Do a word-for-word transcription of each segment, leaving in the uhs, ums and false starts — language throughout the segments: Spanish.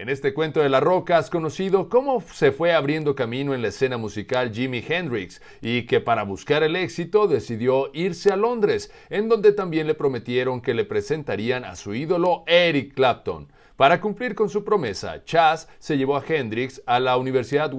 En este cuento de la roca has conocido cómo se fue abriendo camino en la escena musical Jimi Hendrix y que para buscar el éxito decidió irse a Londres, en donde también le prometieron que le presentarían a su ídolo Eric Clapton. Para cumplir con su promesa, Chas se llevó a Hendrix a la Universidad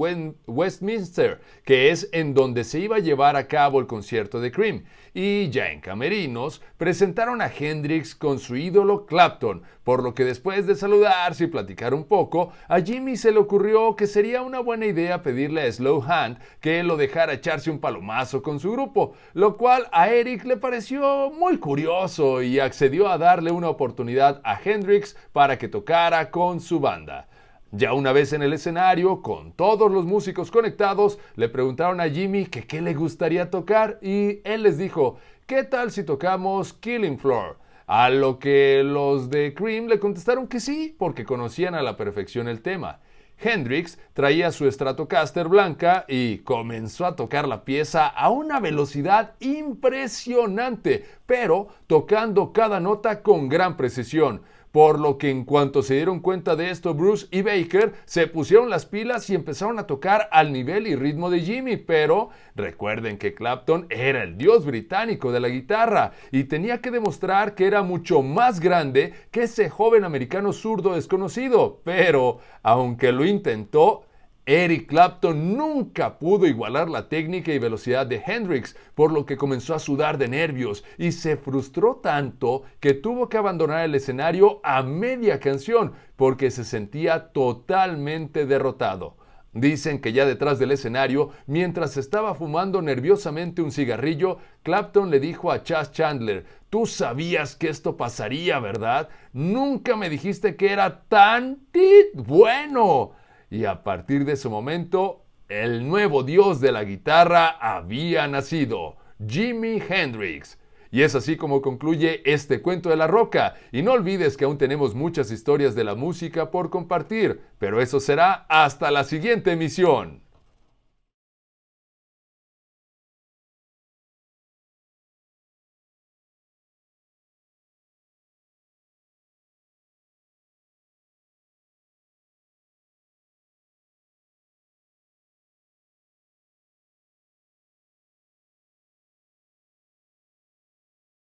Westminster, que es en donde se iba a llevar a cabo el concierto de Cream. Y ya en camerinos, presentaron a Hendrix con su ídolo Clapton, por lo que después de saludarse y platicar un poco, a Jimmy se le ocurrió que sería una buena idea pedirle a Slowhand que lo dejara echarse un palomazo con su grupo, lo cual a Eric le pareció muy curioso y accedió a darle una oportunidad a Hendrix para que tocara con su banda. Ya una vez en el escenario, con todos los músicos conectados, le preguntaron a Jimmy que qué le gustaría tocar y él les dijo, ¿qué tal si tocamos Killing Floor? A lo que los de Cream le contestaron que sí, porque conocían a la perfección el tema. Hendrix traía su Stratocaster blanca y comenzó a tocar la pieza a una velocidad impresionante, pero tocando cada nota con gran precisión. Por lo que en cuanto se dieron cuenta de esto, Bruce y Baker se pusieron las pilas y empezaron a tocar al nivel y ritmo de Jimmy, pero recuerden que Clapton era el dios británico de la guitarra y tenía que demostrar que era mucho más grande que ese joven americano zurdo desconocido, pero aunque lo intentó, Eric Clapton nunca pudo igualar la técnica y velocidad de Hendrix, por lo que comenzó a sudar de nervios y se frustró tanto que tuvo que abandonar el escenario a media canción porque se sentía totalmente derrotado. Dicen que ya detrás del escenario, mientras estaba fumando nerviosamente un cigarrillo, Clapton le dijo a Chas Chandler, «Tú sabías que esto pasaría, ¿verdad? Nunca me dijiste que era tan tit bueno». Y a partir de ese momento, el nuevo dios de la guitarra había nacido, Jimi Hendrix. Y es así como concluye este cuento de la roca. Y no olvides que aún tenemos muchas historias de la música por compartir, pero eso será hasta la siguiente emisión.